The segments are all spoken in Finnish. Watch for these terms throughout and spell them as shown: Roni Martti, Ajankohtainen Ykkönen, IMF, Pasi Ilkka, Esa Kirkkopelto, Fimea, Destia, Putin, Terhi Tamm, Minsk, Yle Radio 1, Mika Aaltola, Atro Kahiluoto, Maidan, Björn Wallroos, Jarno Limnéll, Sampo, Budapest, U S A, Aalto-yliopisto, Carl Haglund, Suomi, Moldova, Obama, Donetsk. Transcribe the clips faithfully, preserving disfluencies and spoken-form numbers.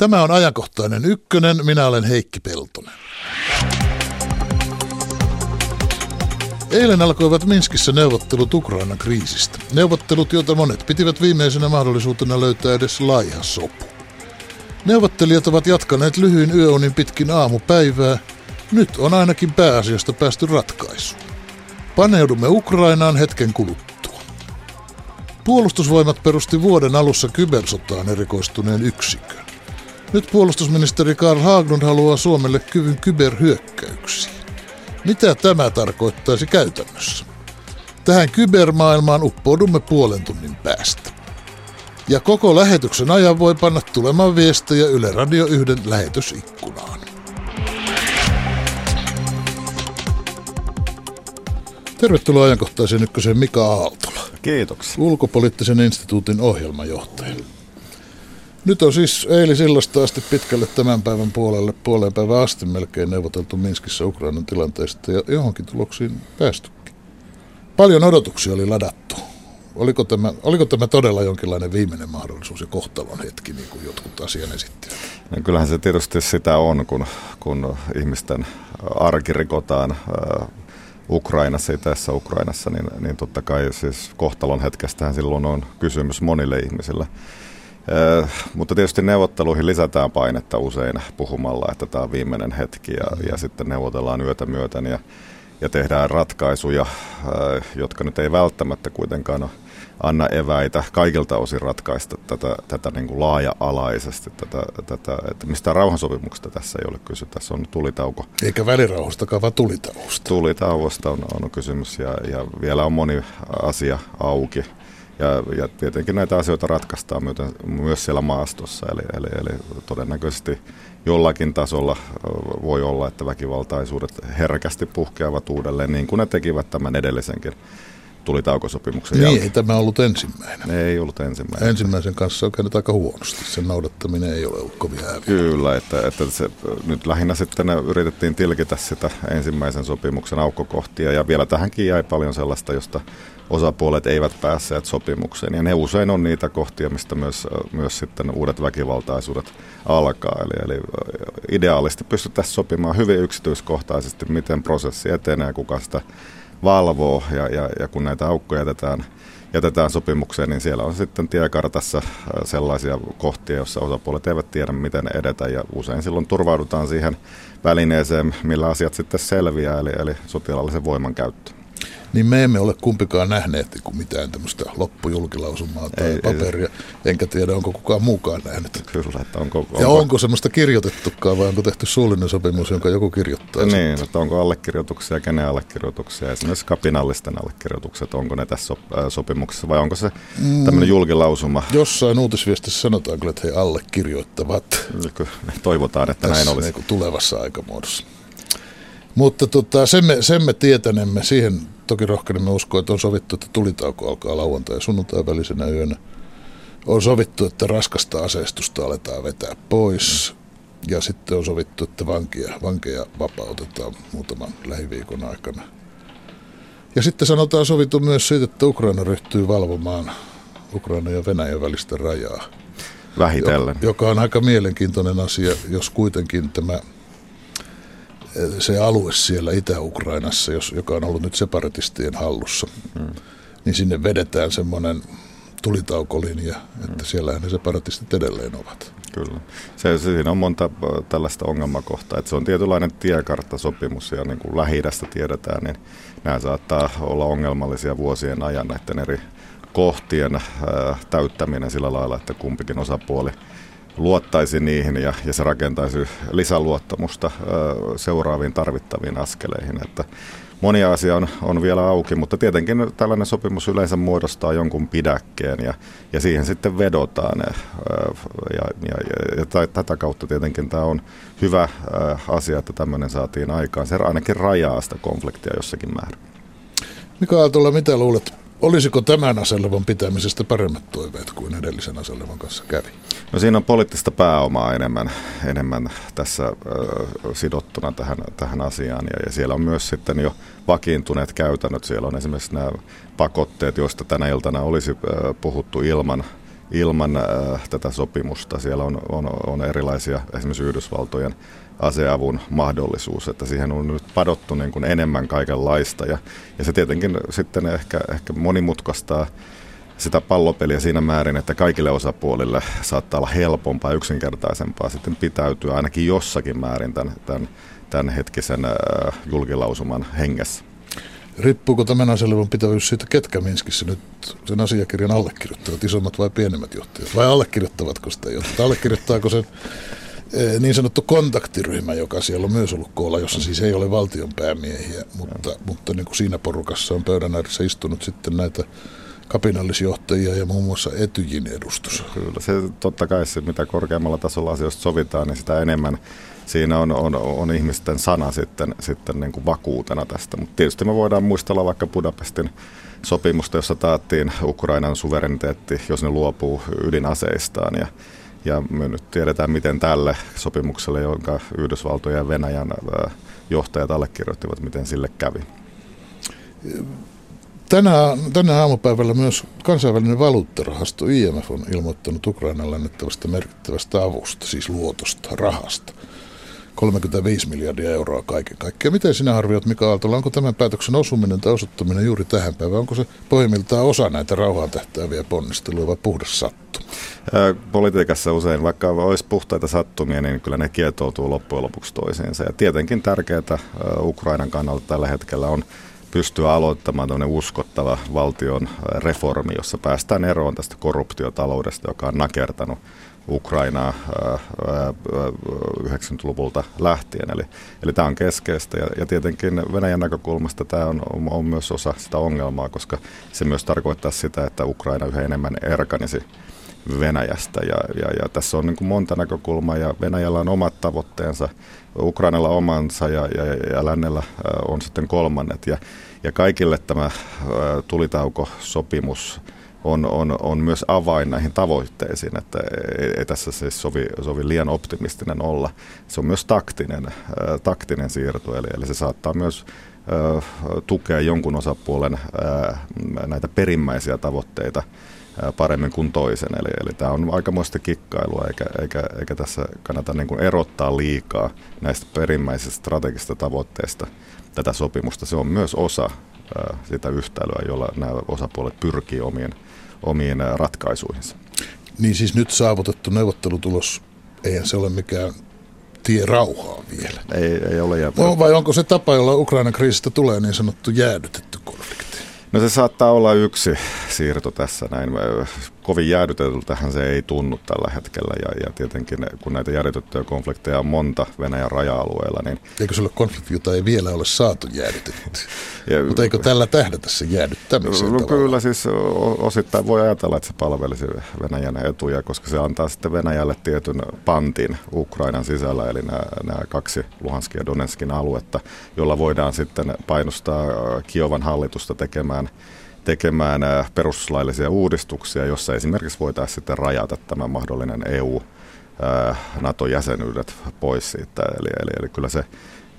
Tämä on Ajankohtainen Ykkönen. Minä olen Heikki Peltonen. Eilen alkoivat Minskissä neuvottelut Ukrainan kriisistä. Neuvottelut, joita monet pitivät viimeisenä mahdollisuutena löytää edes laiha sopu. Neuvottelijat ovat jatkaneet lyhyin yöunin pitkin aamupäivää. Nyt on ainakin pääasiasta päästy ratkaisuun. Paneudumme Ukrainaan hetken kuluttua. Puolustusvoimat perusti vuoden alussa kybersotaan erikoistuneen yksikön. Nyt puolustusministeri Carl Haglund haluaa Suomelle kyvyn kyberhyökkäyksiin. Mitä tämä tarkoittaisi käytännössä? Tähän kybermaailmaan uppoudumme puolen tunnin päästä. Ja koko lähetyksen ajan voi panna tulemaan viestejä Yle Radio yksi lähetysikkunaan. Tervetuloa Ajankohtaisen Ykkösen Mika Aaltola. Kiitoksia. Ulkopoliittisen instituutin ohjelmajohtaja. Nyt on siis eilisillasta asti pitkälle tämän päivän puolelle, puoleen päivään asti melkein neuvoteltu Minskissä Ukrainan tilanteesta ja johonkin tuloksiin päästykin. Paljon odotuksia oli ladattu. Oliko tämä, oliko tämä todella jonkinlainen viimeinen mahdollisuus ja kohtalon hetki, niin kuin jotkut asian esittivät? No kyllähän se tietysti sitä on, kun, kun ihmisten arki rikotaan äh, Ukrainassa, itässä Ukrainassa, niin, niin totta kai siis kohtalon hetkestähän silloin on kysymys monille ihmisille. Eh, mutta tietysti neuvotteluihin lisätään painetta usein puhumalla, että tämä on viimeinen hetki ja, ja sitten neuvotellaan yötä myöten ja, ja tehdään ratkaisuja, eh, jotka nyt ei välttämättä kuitenkaan anna eväitä kaikilta osin ratkaista tätä, tätä niin kuin laaja-alaisesti, tätä, tätä, että mistään rauhansopimuksesta tässä ei ole kyse, tässä on tulitauko. Eikä välirauhastakaan, vaan tulitauosta. Tulitauosta on, on kysymys ja, ja vielä on moni asia auki. Ja, ja tietenkin näitä asioita ratkaistaan myös siellä maastossa, eli, eli, eli todennäköisesti jollakin tasolla voi olla, että väkivaltaisuudet herkästi puhkeavat uudelleen, niin kuin ne tekivät tämän edellisenkin tulitaukosopimuksen niin, jälkeen. Niin, ei tämä ollut ensimmäinen. Ei ollut ensimmäinen. Ensimmäisen kanssa on käynyt aika huonosti, sen noudattaminen ei ole ollut kovin häviä. Kyllä, että, että se, nyt lähinnä sitten yritettiin tilkitä sitä ensimmäisen sopimuksen aukkokohtia, ja vielä tähänkin jäi paljon sellaista, josta osapuolet eivät päässeet sopimukseen, ja ne usein on niitä kohtia, mistä myös, myös sitten uudet väkivaltaisuudet alkaa. Eli, eli ideaalisti pystyttäisiin sopimaan hyvin yksityiskohtaisesti, miten prosessi etenee, kuka sitä valvoo, ja, ja, ja kun näitä aukkoja jätetään, jätetään sopimukseen, niin siellä on sitten tiekartassa sellaisia kohtia, joissa osapuolet eivät tiedä, miten edetä, ja usein silloin turvaudutaan siihen välineeseen, millä asiat sitten selviää, eli, eli sotilaallisen voiman käyttö. Niin me emme ole kumpikaan nähneet niin kuin mitään tämmöistä loppujulkilausumaa tai ei, paperia, ei. Enkä tiedä onko kukaan muukaan nähnyt. Kyllä, että onko, onko... Ja onko semmoista kirjoitettukaan vai onko tehty suullinen sopimus, jonka joku kirjoittaa? Niin, sitten. Että onko allekirjoituksia, kenen allekirjoituksia, esimerkiksi kapinallisten allekirjoitukset, onko ne tässä sopimuksessa vai onko se tämmöinen julkilausuma? Mm, jossain uutisviestissä sanotaan kyllä, että he allekirjoittavat. Toivotaan, että tässä näin olisi. Niin tulevassa aikamuodossa. Mutta tota, sen, me, sen me tietänemme, siihen toki rohkenemme uskoa, että on sovittu, että tulitauko alkaa lauantai- ja sunnuntai välisenä yönä. On sovittu, että raskasta aseistusta aletaan vetää pois mm. ja sitten on sovittu, että vankia, vankeja vapautetaan muutaman lähiviikon aikana. Ja sitten sanotaan sovittu myös siitä, että Ukraina ryhtyy valvomaan Ukraina ja Venäjän välistä rajaa. Vähitellen. Joka on aika mielenkiintoinen asia, jos kuitenkin tämä... se alue siellä Itä-Ukrainassa, joka on ollut nyt separatistien hallussa, mm. niin sinne vedetään semmoinen tulitaukolinja, että mm. siellähän ne separatistit edelleen ovat. Kyllä. Se, siinä on monta tällaista ongelmakohtaa, että se on tietynlainen tiekarttasopimus ja niin kuin Lähi-idästä tiedetään, niin nämä saattaa olla ongelmallisia vuosien ajan näiden eri kohtien täyttäminen sillä lailla, että kumpikin osapuoli luottaisi niihin ja, ja se rakentaisi lisäluottamusta ö, seuraaviin tarvittaviin askeleihin. Että monia asioita on, on vielä auki, mutta tietenkin tällainen sopimus yleensä muodostaa jonkun pidäkkeen ja, ja siihen sitten vedotaan. Ö, ja, ja, ja, ja t- tätä kautta tietenkin tämä on hyvä ö, asia, että tämmöinen saatiin aikaan. Se ainakin rajaa sitä konfliktia jossakin määrin. Mika Aaltola, mitä luulet? Olisiko tämän aselevan pitämisestä paremmat toiveet kuin edellisen aselevan kanssa kävi? No siinä on poliittista pääomaa enemmän, enemmän tässä ö, sidottuna tähän, tähän asiaan ja, ja siellä on myös sitten jo vakiintuneet käytännöt. Siellä on esimerkiksi nämä pakotteet, joista tänä iltana olisi ö, puhuttu ilman ilman äh, tätä sopimusta. Siellä on, on, on erilaisia, esimerkiksi Yhdysvaltojen aseavun mahdollisuus, että siihen on nyt padottu niin kuin enemmän kaikenlaista. Ja, ja se tietenkin sitten ehkä, ehkä monimutkaistaa sitä pallopeliä siinä määrin, että kaikille osapuolille saattaa olla helpompaa ja yksinkertaisempaa sitten pitäytyä ainakin jossakin määrin tämän, tämän, tämän hetkisen äh, julkilausuman hengessä. Riippuuko tämän aselevon pitävyys siitä, ketkä Minskissä nyt sen asiakirjan allekirjoittavat, isommat vai pienemmät johtajat? Vai allekirjoittavatko sitä johtajat? Allekirjoittaako sen niin sanottu kontaktiryhmä, joka siellä on myös ollut koolla, jossa siis ei ole valtion päämiehiä, mutta, mutta niin kuin siinä porukassa on pöydän ääressä istunut sitten näitä kapinallisjohtajia ja muun muassa Etyjin edustus. Kyllä, se totta kai se, mitä korkeammalla tasolla asioista sovitaan, niin sitä enemmän siinä on, on, on ihmisten sana sitten, sitten niin kuin vakuutena tästä. Mutta tietysti me voidaan muistella vaikka Budapestin sopimusta, jossa taattiin Ukrainan suvereniteetti, jos ne luopuu ydinaseistaan. Ja, ja me nyt tiedetään, miten tälle sopimukselle, jonka Yhdysvaltojen ja Venäjän johtajat allekirjoittivat, miten sille kävi. Tänään, tänään aamupäivällä myös kansainvälinen valuuttarahasto I M F on ilmoittanut Ukrainalle annettavasta merkittävästä avusta, siis luotosta, rahasta. kolmekymmentäviisi miljardia euroa kaiken kaikkiaan. Miten sinä arvioit, Mika Aaltola, onko tämän päätöksen osuminen tai osuttaminen juuri tähän päivään? Onko se pohjimmiltaan osa näitä rauhaan tähtääviä ponnisteluja vai puhdas sattuma? Politiikassa usein, vaikka olisi puhtaita sattumia, niin kyllä ne kietoutuu loppujen lopuksi toisiinsa. Ja tietenkin tärkeää Ukrainan kannalta tällä hetkellä on pystyä aloittamaan tämmöinen uskottava valtion reformi, jossa päästään eroon tästä korruptiotaloudesta, joka on nakertanut Ukrainaa yhdeksänkymmentäluvulta lähtien. Eli, eli tämä on keskeistä ja, ja tietenkin Venäjän näkökulmasta tämä on, on myös osa sitä ongelmaa, koska se myös tarkoittaa sitä, että Ukraina yhä enemmän erkanisi Venäjästä. Ja, ja, ja tässä on niin kuin monta näkökulmaa ja Venäjällä on omat tavoitteensa, Ukrainalla omansa ja, ja, ja lännellä on sitten kolmannet. Ja, ja kaikille tämä tulitaukosopimus on, on, on myös avain näihin tavoitteisiin, että ei, ei tässä siis sovi, sovi liian optimistinen olla. Se on myös taktinen, ää, taktinen siirto, eli, eli se saattaa myös ää, tukea jonkun osapuolen ää, näitä perimmäisiä tavoitteita ää, paremmin kuin toisen. Eli, eli tämä on aikamoista kikkailua, eikä, eikä, eikä tässä kannata niin kuin erottaa liikaa näistä perimmäisistä strategisista tavoitteista tätä sopimusta. Se on myös osa ää, sitä yhtälöä, jolla nämä osapuolet pyrkii omiin omiin ratkaisuihinsa. Niin siis nyt saavutettu neuvottelutulos, eihän se ole mikään tie rauhaa vielä. Ei, ei ole jäänyt. No, vai onko se tapa, jolla Ukrainan kriisistä tulee niin sanottu jäädytetty konflikti? No se saattaa olla yksi siirto tässä näin. Kovin jäädytetyltähän se ei tunnu tällä hetkellä ja, ja tietenkin kun näitä jäädytettyjä konflikteja on monta Venäjän raja-alueella. Niin eikö se ole konflikti, jota ei vielä ole saatu jäädytetty? Ja, mutta eikö tällä tähdätä se jäädyttämiseen? No, kyllä siis osittain voi ajatella, että se palvelisi Venäjän etuja, koska se antaa sitten Venäjälle tietyn pantin Ukrainan sisällä, eli nämä, nämä kaksi Luhanskin ja Donetskin aluetta, jolla voidaan sitten painostaa Kiovan hallitusta tekemään tekemään perustuslaillisia uudistuksia, jossa esimerkiksi voitaisiin sitten rajata tämä mahdollinen E U-NATO-jäsenyydet pois siitä. Eli, eli, eli kyllä se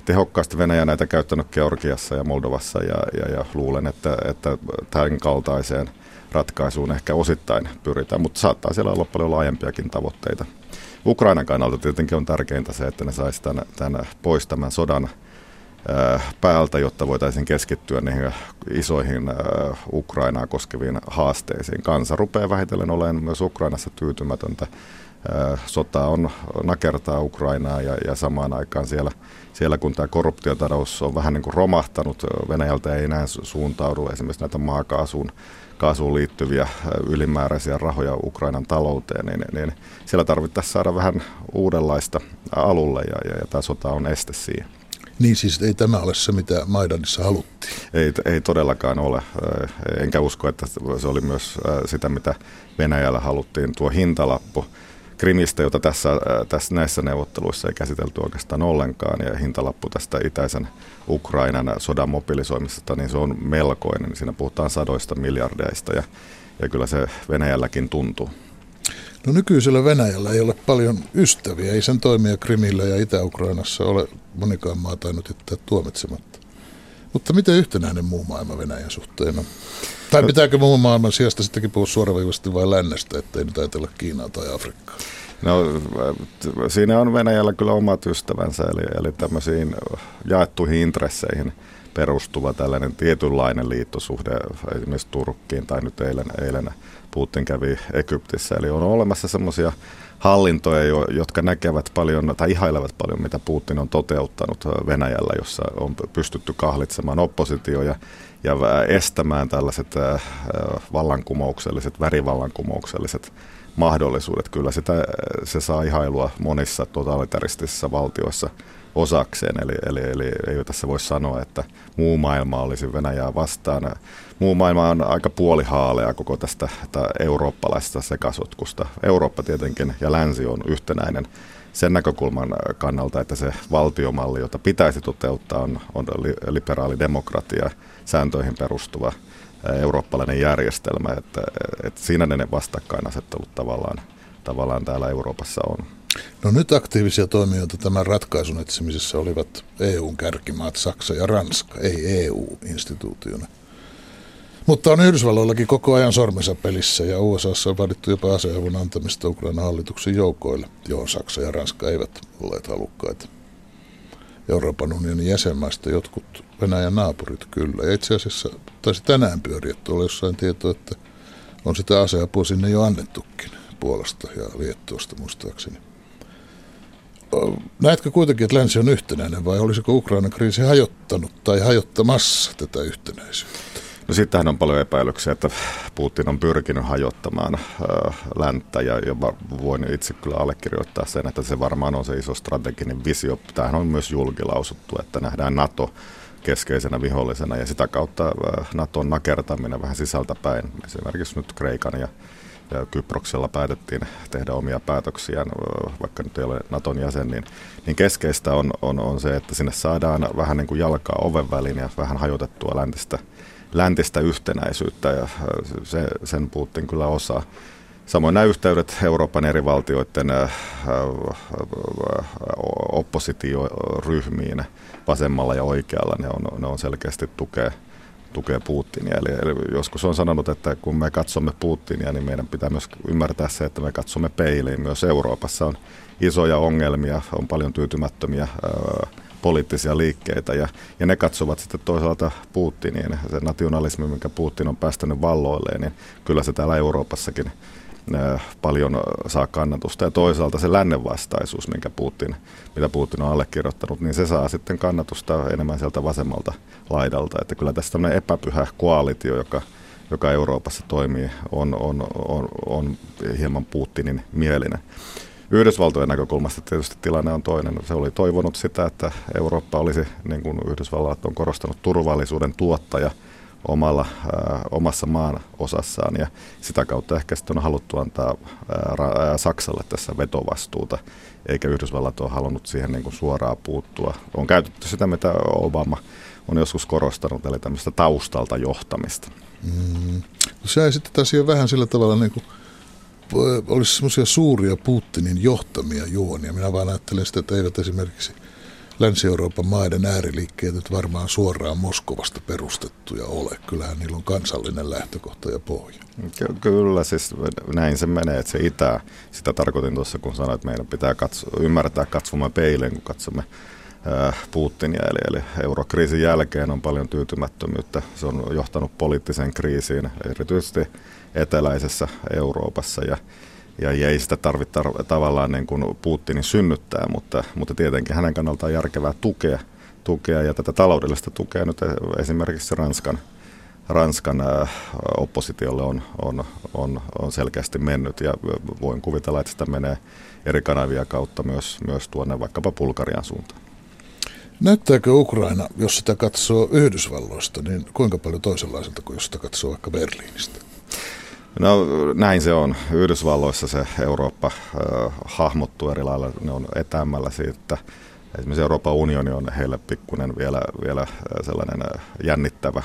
tehokkaasti Venäjä näitä käyttänyt Georgiassa ja Moldovassa ja, ja, ja luulen, että, että tämän kaltaiseen ratkaisuun ehkä osittain pyritään, mutta saattaa siellä olla paljon laajempiakin tavoitteita. Ukrainan kannalta tietenkin on tärkeintä se, että ne saisi tämän, tämän pois tämän sodan päältä, jotta voitaisiin keskittyä niihin isoihin Ukrainaa koskeviin haasteisiin. Kansa rupeaa vähitellen olemaan myös Ukrainassa tyytymätöntä. Sota on nakertaa Ukrainaa ja, ja samaan aikaan siellä, siellä kun tämä korruptiotalous on vähän niin kuin romahtanut, Venäjältä ei enää suuntaudu esimerkiksi näitä maakaasuun kaasuun liittyviä ylimääräisiä rahoja Ukrainan talouteen, niin, niin siellä tarvittaisiin saada vähän uudenlaista alulle ja, ja, ja tämä sota on este siihen. Niin siis ei tämä ole se, mitä Maidanissa haluttiin. Ei, ei todellakaan ole. Enkä usko, että se oli myös sitä, mitä Venäjällä haluttiin. Tuo hintalappu Krimistä, jota tässä, tässä näissä neuvotteluissa ei käsitelty oikeastaan ollenkaan, ja hintalappu tästä itäisen Ukrainan sodan mobilisoimisesta, niin se on melkoinen. Siinä puhutaan sadoista miljardeista, ja, ja kyllä se Venäjälläkin tuntuu. No nykyisellä Venäjällä ei ole paljon ystäviä, ei sen toimia Krimillä ja Itä-Ukrainassa ole monikaan maa tainnut jättää tuomitsematta. Mutta miten yhtenäinen muu maailma Venäjän suhteen on? Tai pitääkö muun maailman sijasta sittenkin puhua suoraviivaisesti vai lännestä, ettei nyt ajatella Kiinaa tai Afrikkaa? No siinä on Venäjällä kyllä omat ystävänsä, eli, eli tämmöisiin jaettuihin intresseihin perustuva tällainen tietynlainen liittosuhde esimerkiksi Turkkiin, tai nyt eilen, eilen Putin kävi Egyptissä, eli on olemassa semmoisia hallintoja, jotka näkevät paljon tai ihailevat paljon, mitä Putin on toteuttanut Venäjällä, jossa on pystytty kahlitsemaan oppositioja ja estämään tällaiset vallankumoukselliset, värivallankumoukselliset mahdollisuudet. Kyllä sitä, se saa ihailua monissa totalitaristisissa valtioissa osakseen, eli, eli, eli ei tässä voi sanoa, että muu maailma olisi Venäjää vastaan. Muu maailma on aika puolihaalea koko tästä, tästä eurooppalaisesta sekasotkusta. Eurooppa tietenkin ja länsi on yhtenäinen sen näkökulman kannalta, että se valtiomalli, jota pitäisi toteuttaa, on, on liberaali demokratia, sääntöihin perustuva eurooppalainen järjestelmä. Että, että siinä ne vastakkainasettelut tavallaan, tavallaan täällä Euroopassa on. No nyt aktiivisia toimijoita tämän ratkaisun etsimisessä olivat E U:n kärkimaat Saksa ja Ranska, ei E U-instituutiona. Mutta on Yhdysvalloillakin koko ajan sormensa pelissä ja U S A:ssa on vaadittu jopa aseavun antamista Ukrainan hallituksen joukoille, johon Saksa ja Ranska eivät olleet halukkaita. Euroopan unionin jäsenmaista jotkut Venäjän naapurit kyllä. Ja itse asiassa taisi tänään pyöriä tuolla jossain tietoa, että on sitä aseapua sinne jo annettukin Puolasta ja Liettuosta muistaakseni. Näetkö kuitenkin, että länsi on yhtenäinen vai olisiko Ukrainan kriisi hajottanut tai hajottamassa tätä yhtenäisyyttä? No siitähän on paljon epäilyksiä, että Putin on pyrkinyt hajottamaan äh, länttä ja, ja voin itse kyllä allekirjoittaa sen, että se varmaan on se iso strateginen visio. Tämähän on myös julkilausuttu, että nähdään NATO keskeisenä vihollisena ja sitä kautta äh, NATOn nakertaminen vähän sisältäpäin. Esimerkiksi nyt Kreikan ja, ja Kyproksella päätettiin tehdä omia päätöksiään, vaikka nyt ei ole NATOn jäsen, niin, niin keskeistä on, on, on se, että sinne saadaan vähän niin kuin jalkaa oven väliin ja vähän hajotettua läntistä. läntistä yhtenäisyyttä ja se, sen Putin kyllä osaa. Samoin nämä yhteydet Euroopan eri valtioiden oppositioryhmiin vasemmalla ja oikealla, ne on, ne on selkeästi tukea, tukea Putinia. Eli, eli joskus on sanonut, että kun me katsomme Putinia, niin meidän pitää myös ymmärtää se, että me katsomme peiliin. Myös Euroopassa on isoja ongelmia, on paljon tyytymättömiä poliittisia liikkeitä, ja, ja ne katsovat sitten toisaalta Putiniin. Se nationalismi, minkä Putin on päästänyt valloilleen, niin kyllä se täällä Euroopassakin ä, paljon saa kannatusta. Ja toisaalta se lännenvastaisuus, minkä Putin, mitä Putin on allekirjoittanut, niin se saa sitten kannatusta enemmän sieltä vasemmalta laidalta. Että kyllä tässä tämmöinen epäpyhä koalitio, joka, joka Euroopassa toimii, on, on, on, on hieman Putinin mielinen. Yhdysvaltojen näkökulmasta tietysti tilanne on toinen. Se oli toivonut sitä, että Eurooppa olisi, niin kuin Yhdysvallat on korostanut, turvallisuuden tuottaja omalla, ää, omassa maan osassaan. Ja sitä kautta ehkä sitten on haluttu antaa ää, Saksalle tässä vetovastuuta, eikä Yhdysvallat ole halunnut siihen niin kuin suoraan puuttua. On käytetty sitä, mitä Obama on joskus korostanut, eli tämmöistä taustalta johtamista. Mm. Se esitetään siihen vähän sillä tavalla niin kuin olisi semmoisia suuria Putinin johtamia juonia. Minä vaan ajattelen sitä, että eivät esimerkiksi Länsi-Euroopan maiden ääriliikkeet nyt varmaan suoraan Moskovasta perustettuja ole. Kyllähän niillä on kansallinen lähtökohta ja pohja. Ky- kyllä, siis näin se menee, että se itää. Sitä tarkoitin tuossa, kun sanoin, että meidän pitää katso- ymmärtää katsomaan peiliin, kun katsomme Putinia, eli, eli eurokriisin jälkeen on paljon tyytymättömyyttä. Se on johtanut poliittiseen kriisiin, erityisesti eteläisessä Euroopassa, ja, ja ei sitä tarvitse tar- tavallaan niin kuin Putinin synnyttää, mutta, mutta tietenkin hänen kannaltaan järkevää tukea, tukea ja tätä taloudellista tukea nyt esimerkiksi Ranskan, Ranskan oppositiolle on, on, on, on selkeästi mennyt, ja voin kuvitella, että sitä menee eri kanavia kautta myös, myös tuonne vaikkapa Bulgarian suuntaan. Näyttääkö Ukraina, jos sitä katsoo Yhdysvalloista, niin kuinka paljon toisenlaiselta kuin jos sitä katsoo vaikka Berliinistä? No näin se on. Yhdysvalloissa se Eurooppa äh, hahmottuu eri lailla. Ne on etäämmällä siitä. Esimerkiksi Euroopan unioni on heille pikkuinen vielä, vielä sellainen jännittävä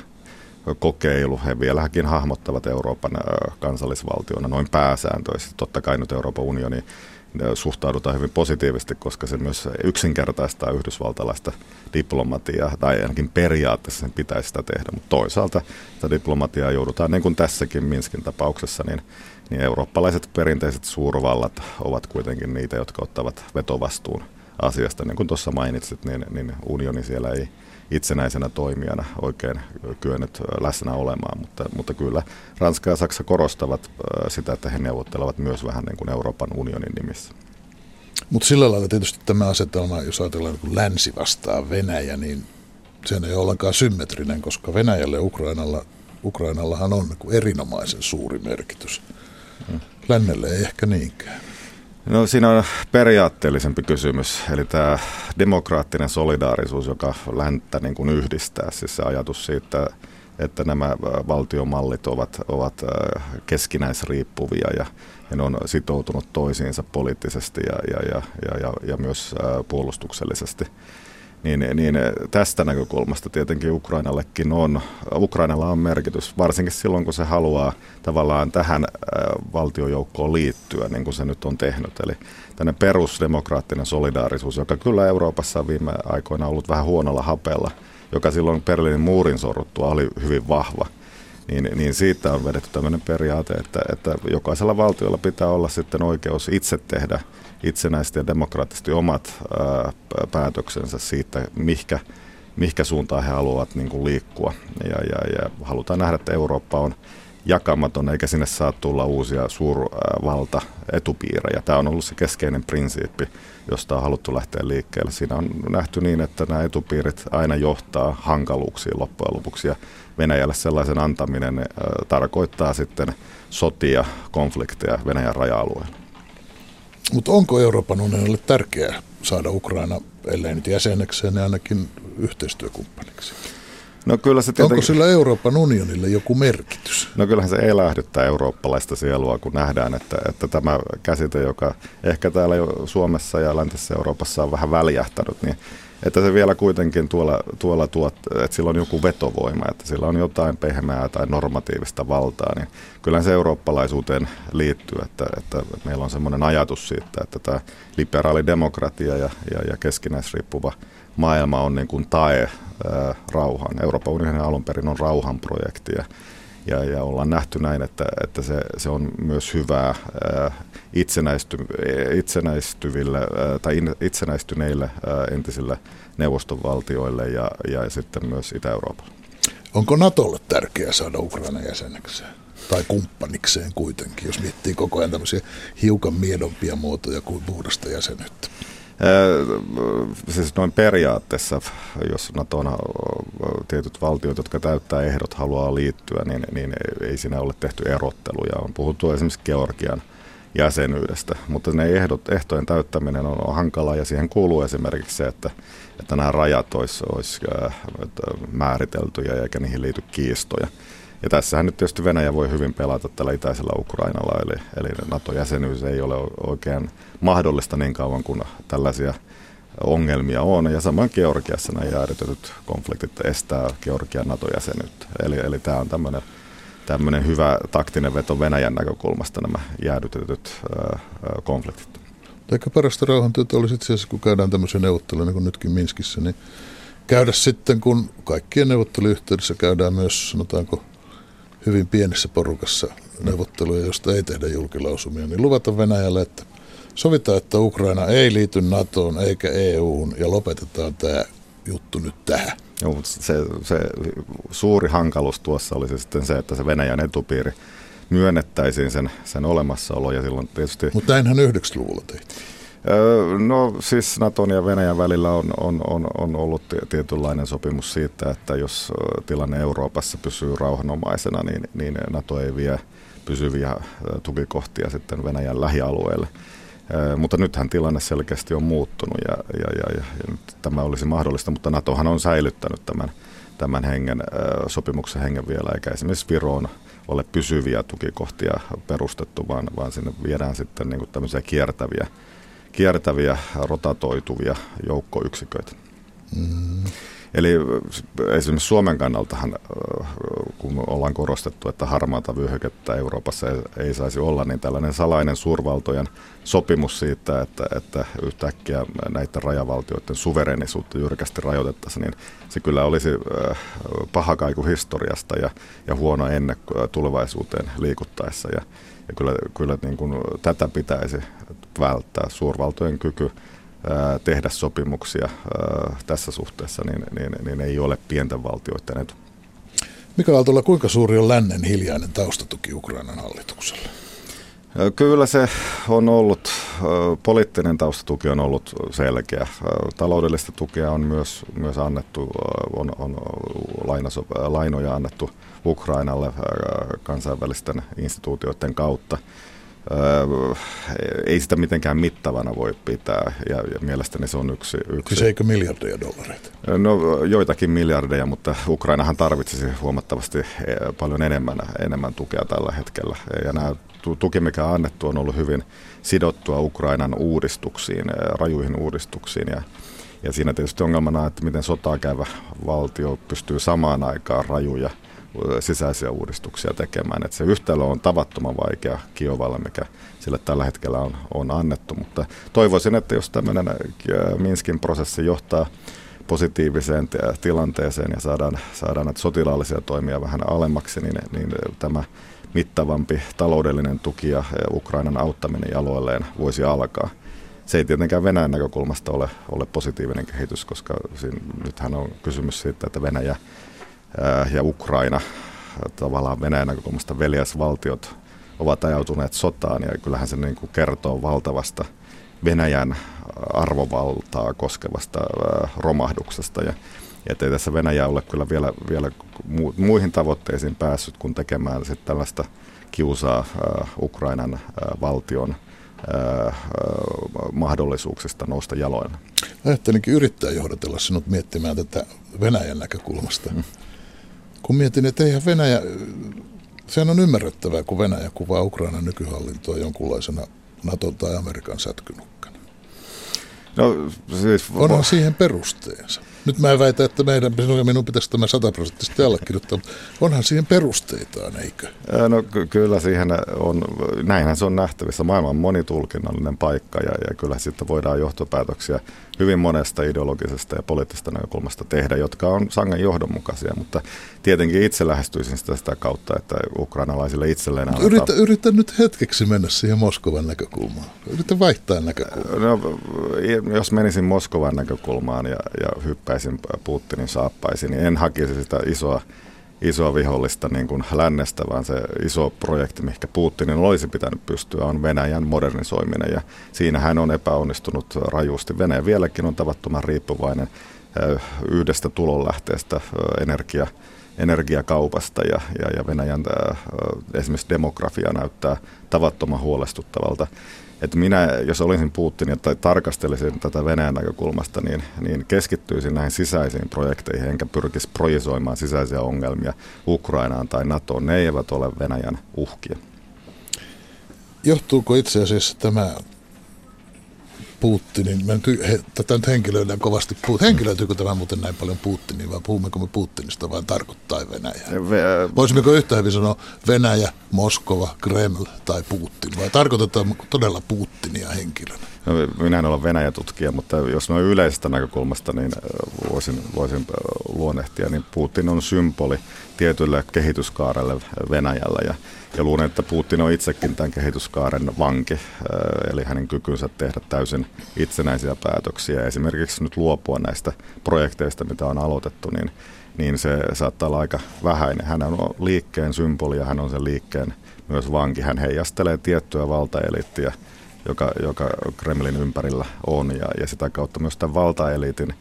kokeilu. He vieläkin hahmottavat Euroopan äh, kansallisvaltiona noin pääsääntöisesti. Totta kai nyt Euroopan unioni suhtaudutaan hyvin positiivisesti, koska se myös yksinkertaistaa yhdysvaltalaista diplomatiaa, tai ainakin periaatteessa sen pitäisi sitä tehdä, mutta toisaalta sitä diplomatiaa joudutaan, niin kuin tässäkin Minskin tapauksessa, niin, niin eurooppalaiset perinteiset suurvallat ovat kuitenkin niitä, jotka ottavat vetovastuun asiasta. Niin kuin tuossa mainitsit, niin, niin unioni siellä ei itsenäisenä toimijana oikein kyennyt läsnä olemaan, mutta, mutta kyllä Ranska ja Saksa korostavat sitä, että he neuvottelevat myös vähän niin kuin Euroopan unionin nimissä. Mutta sillä lailla tietysti tämä asetelma, jos ajatellaan kun länsi vastaa Venäjä, niin se ei ole ollenkaan symmetrinen, koska Venäjälle Ukrainalla, Ukrainallahan on niin kuin erinomaisen suuri merkitys. Hmm. Lännelle ei ehkä niinkään. No siinä on periaatteellisempi kysymys, eli tämä demokraattinen solidaarisuus, joka länttä niin kuin yhdistää, siis se ajatus siitä, että nämä valtiomallit ovat, ovat keskinäisriippuvia ja, ja ne on sitoutunut toisiinsa poliittisesti ja, ja, ja, ja, ja myös puolustuksellisesti. Niin, niin tästä näkökulmasta tietenkin Ukrainallekin on, Ukrainalla on merkitys, varsinkin silloin kun se haluaa tavallaan tähän valtiojoukkoon liittyä, niin kuin se nyt on tehnyt. Eli tänne perusdemokraattinen solidaarisuus, joka kyllä Euroopassa on viime aikoina ollut vähän huonolla hapella, joka silloin Berliinin muurin sorruttua oli hyvin vahva, niin, niin siitä on vedetty tämmöinen periaate, että, että jokaisella valtiolla pitää olla sitten oikeus itse tehdä itsenäisesti ja demokraattisesti omat ää, päätöksensä siitä, mihinkä, mihinkä suuntaan he haluavat niin kuin liikkua. Ja, ja, ja halutaan nähdä, että Eurooppa on jakamaton, eikä sinne saa tulla uusia suurvalta-etupiirejä. Tämä on ollut se keskeinen prinsiippi, josta on haluttu lähteä liikkeelle. Siinä on nähty niin, että nämä etupiirit aina johtaa hankaluuksiin loppujen lopuksi. Ja Venäjälle sellaisen antaminen ää, tarkoittaa sitten sotia, konflikteja Venäjän raja-alueella. Mutta onko Euroopan unionille tärkeää saada Ukraina, ellei nyt jäsenekseen, niin ainakin yhteistyökumppaniksi? No kyllä se tietenkin... Onko sillä Euroopan unionille joku merkitys? No kyllähän se elähdyttää eurooppalaista sielua, kun nähdään, että, että tämä käsite, joka ehkä täällä Suomessa ja läntisessä Euroopassa on vähän väljähtänyt, niin että se vielä kuitenkin tuolla, tuolla tuot, että sillä on joku vetovoima, että sillä on jotain pehmeää tai normatiivista valtaa, niin kyllähän se eurooppalaisuuteen liittyy, että, että meillä on semmoinen ajatus siitä, että tämä liberaali demokratia ja, ja, ja keskinäisriippuva maailma on niin kuin tae ää, rauhaan. Euroopan unionin alun perin on rauhanprojekti ja, ja, ja ollaan nähty näin, että, että se, se on myös hyvää ää, itsenäisty, itsenäistyville ää, tai itsenäistyneille ää, entisille neuvostovaltioille ja, ja sitten myös Itä-Euroopalle. Onko NATOlle tärkeää saada Ukraina jäsenekseen tai kumppanikseen kuitenkin, jos miettii koko ajan tämmöisiä hiukan miedompia muotoja kuin puhdasta jäsenyyttä? Siis noin periaatteessa, jos NATOna tietyt valtiot, jotka täyttää ehdot, haluaa liittyä, niin, niin ei siinä ole tehty erotteluja. On puhuttu esimerkiksi Georgian jäsenyydestä, mutta ne ehdot, ehtojen täyttäminen on hankalaa ja siihen kuuluu esimerkiksi se, että, että nämä rajat olisi, olisi määriteltyjä eikä niihin liity kiistoja. Ja tässähän nyt tietysti Venäjä voi hyvin pelata tällä itäisellä Ukrainalla, eli, eli NATO-jäsenyys ei ole oikein mahdollista niin kauan kuin tällaisia ongelmia on. Ja samoin Georgiassa nämä järjestetyt konfliktit estää Georgian NATO-jäsenyyttä. Eli, eli tämä on tämmöinen, tämmöinen hyvä taktinen veto Venäjän näkökulmasta nämä jäädytetyt ää, konfliktit. Eikä parasta rauhantyötä olisi itse asiassa, kun käydään tämmöisiä neuvotteluja, niin kuin nytkin Minskissä, niin käydä sitten, kun kaikkien neuvotteluyhteydessä käydään myös, sanotaanko, hyvin pienessä porukassa neuvotteluja, josta ei tehdä julkilausumia, niin luvata Venäjälle, että sovitaan, että Ukraina ei liity NATOon eikä E U:hun ja lopetetaan tämä juttu nyt tähän. Joo, mutta se, se suuri hankaluus tuossa oli se sitten se, että se Venäjän etupiiri myönnettäisiin sen, sen olemassaolo ja silloin tietysti... Mutta näinhän yhdeksänkymmentäluvulla tehtiin. No siis NATOn ja Venäjän välillä on, on, on, on ollut tietynlainen sopimus siitä, että jos tilanne Euroopassa pysyy rauhanomaisena, niin, niin NATO ei vie pysyviä tukikohtia sitten Venäjän lähialueelle. Mutta nythän tilanne selkeästi on muuttunut ja, ja, ja, ja nyt tämä olisi mahdollista, mutta NATOhan on säilyttänyt tämän, tämän hengen, sopimuksen hengen vielä, eikä esimerkiksi Viroon ole pysyviä tukikohtia perustettu, vaan, vaan sinne viedään sitten niin kuin tämmöisiä kiertäviä. kiertäviä, rotatoituvia joukkoyksiköitä. Mm. Eli esimerkiksi Suomen kannaltahan, kun ollaan korostettu, että harmaata vyöhykettä Euroopassa ei saisi olla, niin tällainen salainen suurvaltojen sopimus siitä, että, että yhtäkkiä näiden rajavaltioiden suverenisuutta jyrkästi rajoitettaisiin, niin se kyllä olisi paha kaiku historiasta ja, ja huono ennen tulevaisuuteen liikuttaessa. Ja, ja kyllä, kyllä niin kuin tätä pitäisi välttää, suurvaltojen kyky tehdä sopimuksia tässä suhteessa, niin, niin, niin ei ole pienten valtioiden etu. Mika Aaltola, kuinka suuri on lännen hiljainen taustatuki Ukrainan hallitukselle? Kyllä se on ollut, poliittinen taustatuki on ollut selkeä. Taloudellista tukea on myös, myös annettu, on, on lainoja annettu Ukrainalle kansainvälisten instituutioiden kautta. Ei sitä mitenkään mittavana voi pitää, ja, ja mielestäni se on yksi... yksi. Siis eikö miljardeja dollareita? No joitakin miljardeja, mutta Ukrainahan tarvitsisi huomattavasti paljon enemmän, enemmän tukea tällä hetkellä. Ja nämä tuki, mikä on annettu, on ollut hyvin sidottua Ukrainan uudistuksiin, rajuihin uudistuksiin. Ja, ja siinä tietysti ongelmana, että miten sotaa käyvä valtio pystyy samaan aikaan rajuja sisäisiä uudistuksia tekemään. Että se yhtälö on tavattoman vaikea Kiovalle, mikä sille tällä hetkellä on, on annettu, mutta toivoisin, että jos tämmöinen Minskin prosessi johtaa positiiviseen t- tilanteeseen ja saadaan, saadaan näitä sotilaallisia toimia vähän alemmaksi, niin, niin tämä mittavampi taloudellinen tuki ja Ukrainan auttaminen jaloilleen voisi alkaa. Se ei tietenkään Venäjän näkökulmasta ole, ole positiivinen kehitys, koska siinä, nythän on kysymys siitä, että Venäjä ja Ukraina, tavallaan Venäjän näkökulmasta veljesvaltiot, ovat ajautuneet sotaan, ja kyllähän se niin kuin kertoo valtavasta Venäjän arvovaltaa koskevasta romahduksesta. Ja ettei tässä Venäjä ole kyllä vielä, vielä muihin tavoitteisiin päässyt kuin tekemään sit tällaista kiusaa Ukrainan valtion mahdollisuuksista nousta jaloilla. Ajattelinkin yrittää johdatella sinut miettimään tätä Venäjän näkökulmasta. Mm. Kun mietin, että eihän Venäjä, sehän on ymmärrettävää, kun Venäjä kuvaa Ukrainan nykyhallintoa jonkunlaisena NATO- tai Amerikan sätkynukkana. No, siis... Onhan siihen perusteensa. Nyt mä en väitä, että meidän, minun pitäisi tämä sataprosenttisesti allekirjoittaa, mutta onhan siihen perusteitaan, eikö? No ky- kyllä siihen on, näinhän se on nähtävissä. Maailma on monitulkinnallinen paikka, ja, ja kyllä sitten voidaan johtopäätöksiä hyvin monesta ideologisesta ja poliittisesta näkökulmasta tehdä, jotka on sangen johdonmukaisia, mutta tietenkin itse lähestyisin sitä, sitä kautta, että ukrainalaisille itselleen... Annetaan... Yritä, yritä nyt hetkeksi mennä siihen Moskovan näkökulmaan. Yritä vaihtaa näkökulmaa. No, jos menisin Moskovan näkökulmaan ja, ja hyppäisin Putinin saappaisiin, niin en hakisi sitä isoa, isoa vihollista niin kuin lännestä, vaan se iso projekti, mikä Putinin olisi pitänyt pystyä, on Venäjän modernisoiminen. Ja siinä hän on epäonnistunut rajusti. Venäjä vieläkin on tavattoman riippuvainen yhdestä tulonlähteestä, energia, energiakaupasta, ja, ja, ja Venäjän esimerkiksi demografia näyttää tavattoman huolestuttavalta. Että minä, jos olisin Putinia tai tarkastelisin tätä Venäjän näkökulmasta, niin, niin keskittyisin näihin sisäisiin projekteihin, enkä pyrkisi projisoimaan sisäisiä ongelmia Ukrainaan tai NATOon. Ne eivät ole Venäjän uhkia. Johtuuko itse asiassa tämä Putinin, mä nyt, he, tätä nyt henkilöidään kovasti, henkilöityykö tämä muuten näin paljon Putinin, vai puhummeko me Putinista, vai tarkoittaa Venäjää? Voisimmeko yhtä hyvin sanoa Venäjä, Moskova, Kreml tai Putin, vai tarkoitetaan todella Putinia henkilönä? No, minä en ole Venäjä-tutkija, mutta jos noin yleisestä näkökulmasta niin voisin, voisin luonnehtia, niin Putin on symboli tietylle kehityskaarelle Venäjällä, ja, ja luulen, että Putin on itsekin tämän kehityskaaren vanki, eli hänen kykynsä tehdä täysin itsenäisiä päätöksiä. Esimerkiksi nyt luopua näistä projekteista, mitä on aloitettu, niin, niin se saattaa olla aika vähäinen. Hän on liikkeen symboli, ja hän on sen liikkeen myös vanki. Hän heijastelee tiettyä valtaeliittiä, joka, joka Kremlin ympärillä on, ja, ja sitä kautta myös tämän valtaeliitin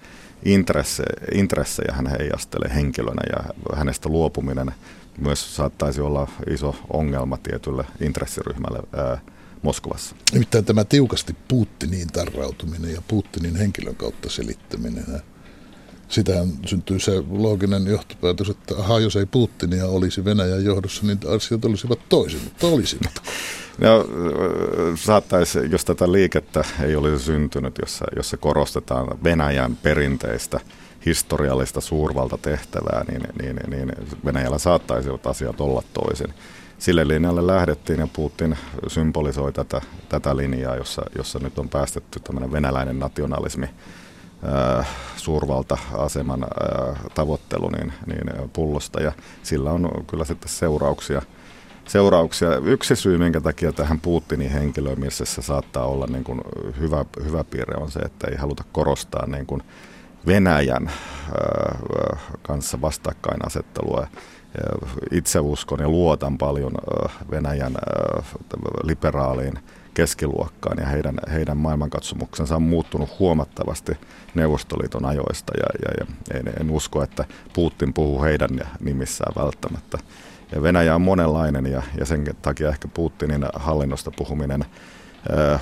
intressejä hän heijastelee henkilönä, ja hänestä luopuminen myös saattaisi olla iso ongelma tietylle intressiryhmälle ää, Moskovassa. Nimittäin tämä tiukasti Putiniin tarrautuminen ja Putinin henkilön kautta selittäminen, sitähän syntyy se looginen johtopäätös, että ahaa, jos ei Putinia olisi Venäjän johdossa, niin asiat olisivat toisin, mutta olisivat. No, saattaisi, jos tätä liikettä ei olisi syntynyt, jossa, jossa korostetaan Venäjän perinteistä historiallista suurvaltatehtävää, niin, niin, niin Venäjällä saattaisivat asiat olla toisin. Sille linjalle lähdettiin ja Putin symbolisoi tätä, tätä linjaa, jossa, jossa nyt on päästetty tämmöinen venäläinen nationalismi äh, suurvalta-aseman äh, tavoittelu niin, niin pullosta, ja sillä on kyllä sitten seurauksia. Seurauksia. Yksi syy, minkä takia tähän Putinin henkilömisessä saattaa olla niin kuin hyvä, hyvä piirre, on se, että ei haluta korostaa niin kuin Venäjän äh, kanssa vastakkainasettelua. Itse uskon ja luotan paljon Venäjän liberaaliin keskiluokkaan, ja heidän, heidän maailmankatsomuksensa on muuttunut huomattavasti Neuvostoliiton ajoista, ja, ja, ja en, en usko, että Putin puhuu heidän nimissään välttämättä. Ja Venäjä on monenlainen, ja, ja sen takia ehkä Putinin hallinnosta puhuminen ää,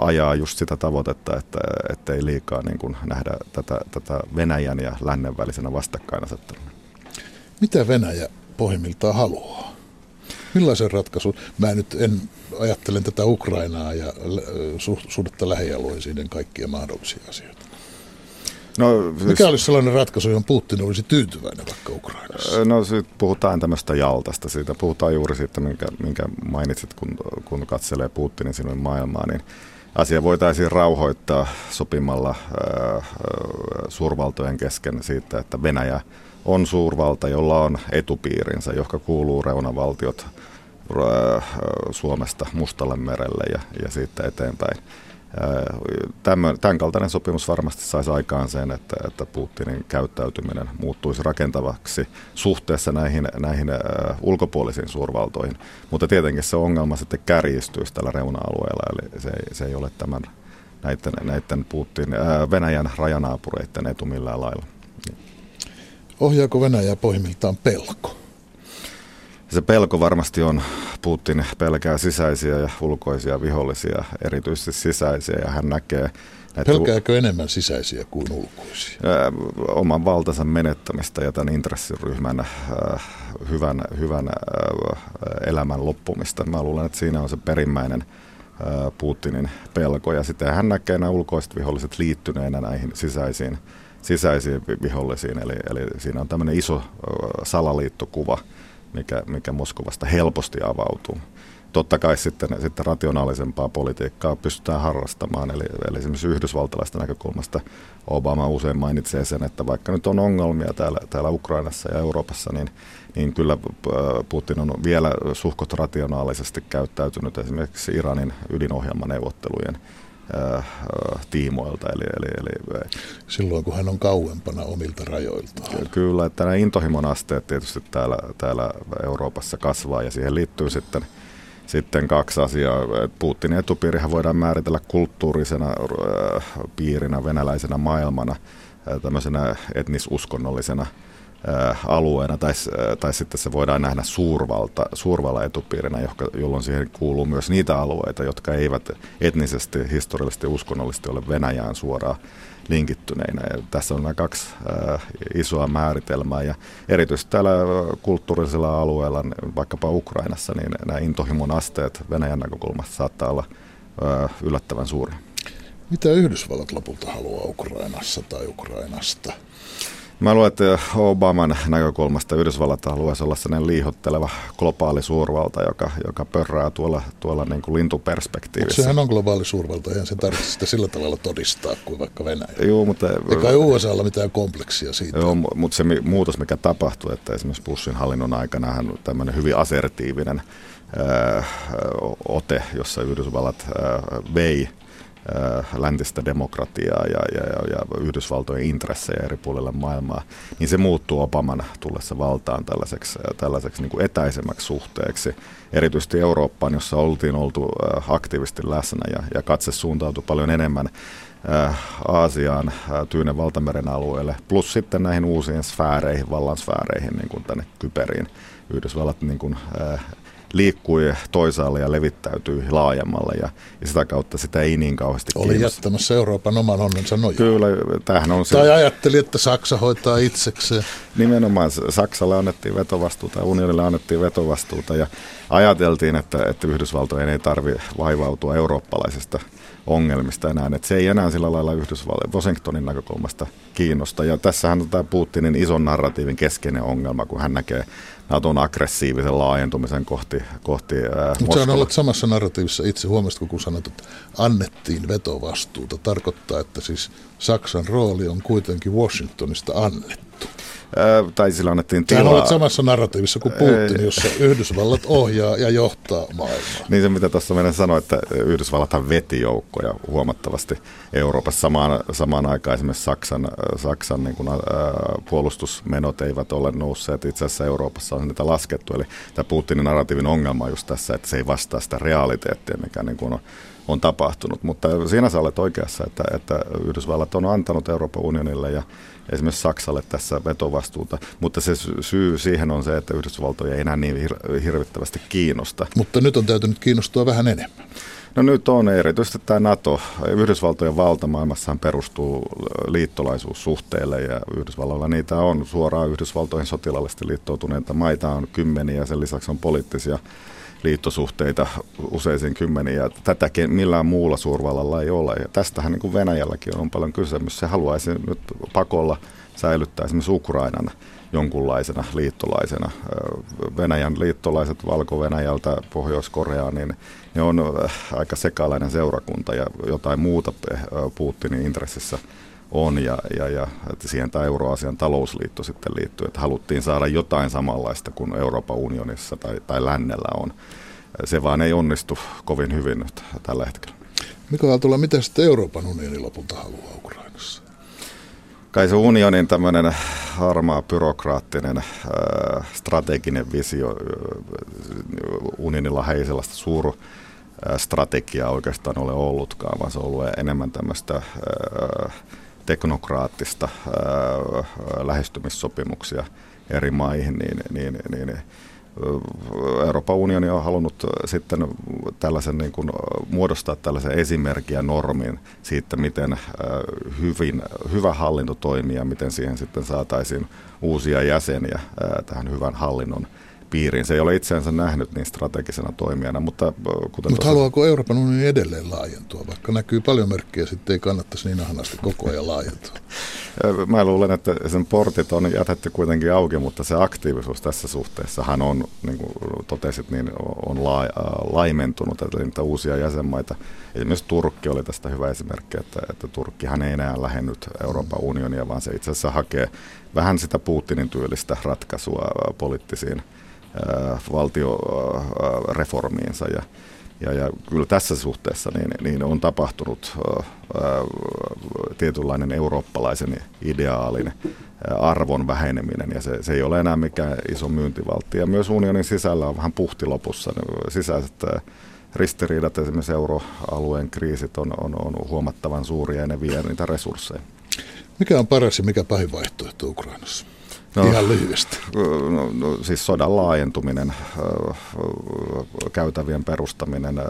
ajaa just sitä tavoitetta, että ettei liikaa niin kuin nähdä tätä, tätä Venäjän ja lännen välisenä vastakkainasetteluna. Mitä Venäjä pohjimmiltaan haluaa? Millaisen ratkaisun? Mä nyt en ajattelen tätä Ukrainaa ja suhdetta lähialueisiin kaikkia mahdollisia asioita. No, siis, mikä olisi sellainen ratkaisu, johon Putin olisi tyytyväinen vaikka Ukrainassa? No sitten puhutaan tämmöistä jaltasta. Siitä puhutaan juuri siitä, minkä, minkä mainitsit, kun, kun katselee Putinin silloin maailmaa, niin asia voitaisiin rauhoittaa sopimalla äh, suurvaltojen kesken siitä, että Venäjä on suurvalta, jolla on etupiirinsä, johon kuuluu reunavaltiot Suomesta Mustalle merelle ja, ja siitä eteenpäin. Tämän kaltainen sopimus varmasti saisi aikaan sen, että, että Putinin käyttäytyminen muuttuisi rakentavaksi suhteessa näihin, näihin ulkopuolisiin suurvaltoihin. Mutta tietenkin se ongelma sitten kärjistyisi tällä reuna-alueella, eli se, se ei ole tämän, näiden, näiden Putin, Venäjän rajanaapureiden etu millään lailla. Ohjaako Venäjää pohjimmiltaan pelko? Se pelko varmasti on. Putin pelkää sisäisiä ja ulkoisia vihollisia, erityisesti sisäisiä, ja hän näkee... Näitä... Pelkääkö enemmän sisäisiä kuin ulkoisia? Oman valtansa menettämistä ja tämän intressiryhmän äh, hyvän, hyvän äh, elämän loppumista. Mä luulen, että siinä on se perimmäinen äh, Putinin pelko, ja sitten hän näkee nämä ulkoiset viholliset liittyneenä näihin sisäisiin sisäisiin vihollisiin, eli, eli siinä on tämmöinen iso salaliittokuva, mikä, mikä Moskovasta helposti avautuu. Totta kai sitten, sitten rationaalisempaa politiikkaa pystytään harrastamaan, eli, eli esimerkiksi yhdysvaltalaisesta näkökulmasta Obama usein mainitsee sen, että vaikka nyt on ongelmia täällä, täällä Ukrainassa ja Euroopassa, niin, niin kyllä Putin on vielä suhkot rationaalisesti käyttäytynyt esimerkiksi Iranin ydinohjelmaneuvottelujen tiimoilta. Eli, eli, eli, Silloin kun hän on kauempana omilta rajoiltaan. Kyllä, että nämä intohimon asteet tietysti täällä, täällä Euroopassa kasvaa, ja siihen liittyy sitten, sitten kaksi asiaa. Putinin etupiirihän voidaan määritellä kulttuurisena äh, piirinä, venäläisenä maailmana, äh, tämmöisenä etnis-uskonnollisena alueena, tai, tai sitten se voidaan nähdä suurvalta, suurvallan etupiirinä, jolloin siihen kuuluu myös niitä alueita, jotka eivät etnisesti, historiallisesti ja uskonnollisesti ole Venäjään suoraan linkittyneinä. Ja tässä on nämä kaksi äh, isoa määritelmää, ja erityisesti täällä kulttuurisella alueella, vaikkapa Ukrainassa, niin nämä intohimon asteet Venäjän näkökulmasta saattaa olla äh, yllättävän suuri. Mitä Yhdysvallat lopulta haluaa Ukrainassa tai Ukrainasta? Mä luulen, että Obaman näkökulmasta Yhdysvallat haluaisi olla sellainen liihotteleva globaali suurvalta, joka, joka pörrää tuolla, tuolla niin kuin lintuperspektiivissä. Sehän on globaali suurvalta, eihän sen tarvitse sitä sillä tavalla todistaa kuin vaikka Venäjä. Joo, mutta... Eikä U S A:lla mitään kompleksia siitä. Joo, mutta se muutos, mikä tapahtui, että esimerkiksi Bushin hallinnon aikana hän on tämmöinen hyvin assertiivinen öö, ote, jossa Yhdysvallat öö, vei läntistä demokratiaa ja, ja, ja Yhdysvaltojen intressejä eri puolilla maailmaa, niin se muuttuu Obaman tullessa valtaan tällaiseksi, tällaiseksi niin kuin etäisemmäksi suhteeksi, erityisesti Eurooppaan, jossa oltiin oltu aktiivisesti läsnä, ja, ja katse suuntautui paljon enemmän Aasiaan, Tyynen valtameren alueelle, plus sitten näihin uusiin sfääreihin, vallansfääreihin, niin kuin tänne kyberiin. Yhdysvallat niin kuin liikkui toisaalla ja levittäytyi laajemmalle ja, ja sitä kautta sitä ei niin kauheasti kiinnosti. Oli jättämässä Euroopan oman onnensa nojaa. Kyllä, tämähän on se. Tai ajatteli, että Saksa hoitaa itsekseen. Nimenomaan Saksalle annettiin vetovastuuta ja unionille annettiin vetovastuuta ja ajateltiin, että, että Yhdysvaltojen ei tarvitse vaivautua eurooppalaisesta ongelmista enää, että se ei enää sillä lailla Yhdysvaltojen, Washingtonin näkökulmasta kiinnosta. Ja tässähän on tämä Putinin ison narratiivin keskeinen ongelma, kun hän näkee NATOn aggressiivisen laajentumisen kohti, kohti Moskova. Mutta on ollut samassa narratiivissa itse huomasitko, kun sanot, että annettiin vetovastuuta. Tarkoittaa, että siis Saksan rooli on kuitenkin Washingtonista annettu. Äh, tai sillä annettiin tilaa. Sä olet samassa narratiivissa kuin Putin, jossa Yhdysvallat ohjaa ja johtaa maailmaa. Niin se, mitä tuossa meidän sanoi, että Yhdysvallathan veti joukkoja huomattavasti Euroopassa. Samaan, samaan aikaan esimerkiksi Saksan, Saksan niin kuin, äh, puolustusmenot eivät ole nousseet. Itse asiassa Euroopassa on niitä laskettu. Eli tämä Putinin narratiivin ongelma on just tässä, että se ei vastaa sitä realiteettia, mikä niin kuin on. on tapahtunut, mutta siinä sä olet oikeassa, että, että Yhdysvallat on antanut Euroopan unionille ja esimerkiksi Saksalle tässä vetovastuuta, mutta se syy siihen on se, että Yhdysvaltoja ei enää niin hir- hirvittävästi kiinnosta. Mutta nyt on täytynyt kiinnostua vähän enemmän. No nyt on erityisesti tämä NATO. Yhdysvaltojen valta maailmassahan perustuu liittolaisuussuhteille ja Yhdysvalloilla niitä on. Suoraan Yhdysvaltoihin sotilaallisesti liittoutuneita maita on kymmeniä ja sen lisäksi on poliittisia liittosuhteita useisiin kymmeniin ja tätäkin millään muulla suurvallalla ei ole. Ja tästähän niin kuin Venäjälläkin on paljon kysymys. Se haluaisi nyt pakolla säilyttää esimerkiksi Ukrainan jonkunlaisena liittolaisena. Venäjän liittolaiset Valko-Venäjältä Pohjois-Koreaan, niin ne on aika sekalainen seurakunta ja jotain muuta Putinin intressissä on ja, ja, ja että siihen tämä Euroasian talousliitto sitten liittyy, että haluttiin saada jotain samanlaista kuin Euroopan unionissa tai, tai lännellä on. Se vaan ei onnistu kovin hyvin nyt tällä hetkellä. Mika Aaltola, mitä sitten Euroopan unioni lopulta haluaa Ukrainassa? Kai se unionin tämmöinen harmaa byrokraattinen äh, strateginen visio, äh, unionilla ei sellaista suuru äh, strategiaa oikeastaan ole ollutkaan, vaan se on ollut enemmän tämmöistä äh, teknokraattista ää, lähestymissopimuksia eri maihin, niin, niin, niin Euroopan unioni on halunnut sitten tällaisen, niin kuin, muodostaa tällaisen esimerkin ja normin siitä, miten ää, hyvin, hyvä hallinto toimii ja miten siihen sitten saataisiin uusia jäseniä ää, tähän hyvän hallinnon piiriin. Se ei ole itseänsä nähnyt niin strategisena toimijana, mutta kuten Mut haluaako Euroopan unioni edelleen laajentua, vaikka näkyy paljon merkkejä, sitten ei kannattaisi niin ahnasti koko ajan laajentua? Mä luulen, että sen portit on jätetty kuitenkin auki, mutta se aktiivisuus tässä suhteessahan on, niin kuin totesit, niin on laimentunut, eli niitä uusia jäsenmaita. Esimerkiksi Turkki oli tästä hyvä esimerkki, että, että Turkkihan ei enää lähennyt Euroopan unionia, vaan se itse asiassa hakee vähän sitä Putinin tyylistä ratkaisua poliittisiin valtioreformiinsa ja, ja, ja kyllä tässä suhteessa niin, niin on tapahtunut ää, tietynlainen eurooppalaisen ideaalin ää, arvon väheneminen ja se, se ei ole enää mikään iso myyntivaltti ja myös unionin sisällä on vähän puhti lopussa, ne sisäiset ää, ristiriidat, esimerkiksi euroalueen kriisit on, on, on huomattavan suuria ja ne vie niitä resursseja. Mikä on paras ja mikä pahin vaihtoehto Ukrainassa? No, Ihan lyhyesti. No, no, siis sodan laajentuminen, äh, käytävien perustaminen äh,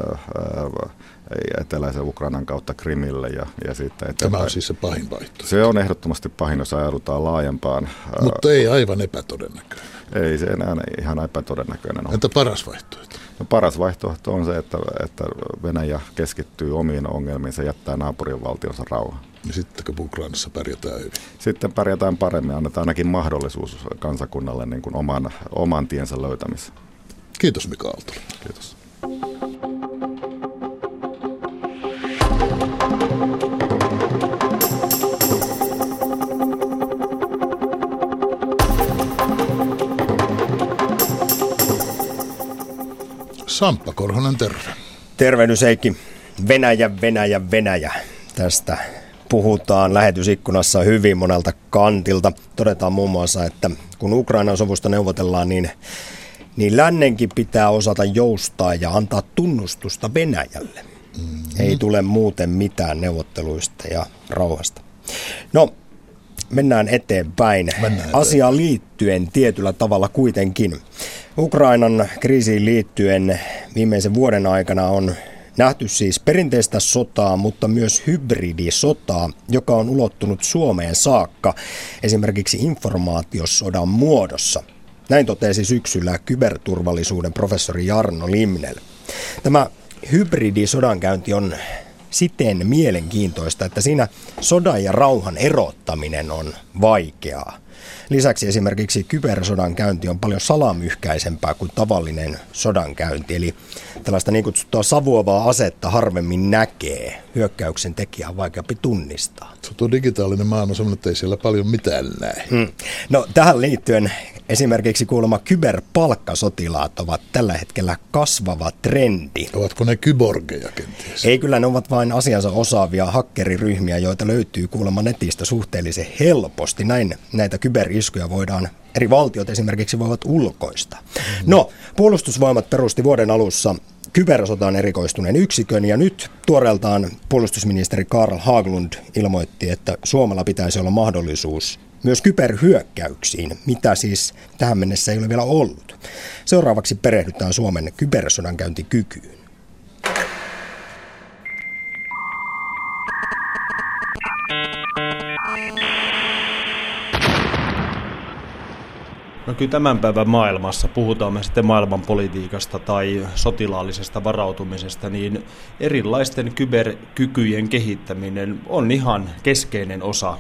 eteläisen Ukrainan kautta Krimille. Ja, ja siitä Tämä on siis se pahin vaihtoehto. Se on ehdottomasti pahin, jos ajaudutaan laajempaan. Mutta ei aivan epätodennäköinen. Ei se enää ihan epätodennäköinen ole. Entä paras vaihtoehto? No, paras vaihtoehto on se, että, että Venäjä keskittyy omiin ongelmiinsa ja jättää naapurin valtionsa rauhaan. Niin sitten kun Ukrainassa pärjätään hyvin? Sitten pärjätään paremmin, annetaan ainakin mahdollisuus kansakunnalle niin kuin oman, oman tiensä löytämiseen. Kiitos Mika Aaltola. Kiitos. Samppa Korhonen, terve. Tervehdys Heikki. Venäjä, Venäjä, Venäjä. Tästä puhutaan lähetysikkunassa hyvin monelta kantilta. Todetaan muun muassa, että kun Ukrainan sovusta neuvotellaan, niin, niin lännenkin pitää osata joustaa ja antaa tunnustusta Venäjälle. Mm-hmm. Ei tule muuten mitään neuvotteluista ja rauhasta. No, mennään eteenpäin. Mennään eteenpäin. Asiaan liittyen tietyllä tavalla kuitenkin. Ukrainan kriisiin liittyen viimeisen vuoden aikana on nähty siis perinteistä sotaa, mutta myös hybridisotaa, joka on ulottunut Suomeen saakka, esimerkiksi informaatiosodan muodossa. Näin totesi syksyllä kyberturvallisuuden professori Jarno Limnéll. Tämä hybridisodankäynti on siten mielenkiintoista, että siinä sodan ja rauhan erottaminen on vaikeaa. Lisäksi esimerkiksi kybersodankäynti on paljon salamyhkäisempää kuin tavallinen sodankäynti, eli tällaista niin kutsuttua savuavaa asetta harvemmin näkee. Hyökkäyksen tekijä on vaikeampi tunnistaa. Tuo digitaalinen maailma on sellainen, että ei siellä paljon mitään näe. Mm. No tähän liittyen esimerkiksi kuulemma kyberpalkkasotilaat ovat tällä hetkellä kasvava trendi. Ovatko ne kyborgeja kenties? Ei, kyllä ne ovat vain asiansa osaavia hakkeriryhmiä, joita löytyy kuulemma netistä suhteellisen helposti. Näin näitä kyberiskuja voidaan, eri valtiot esimerkiksi voivat ulkoista. Mm. No, puolustusvoimat perusti vuoden alussa kybersotaan erikoistuneen yksikön, ja nyt tuoreeltaan puolustusministeri Carl Haglund ilmoitti, että Suomella pitäisi olla mahdollisuus myös kyberhyökkäyksiin, mitä siis tähän mennessä ei ole vielä ollut. Seuraavaksi perehdytään Suomen kybersodankäyntikykyyn. No kyllä tämän päivän maailmassa, puhutaan me sitten maailmanpolitiikasta tai sotilaallisesta varautumisesta, niin erilaisten kyberkykyjen kehittäminen on ihan keskeinen osa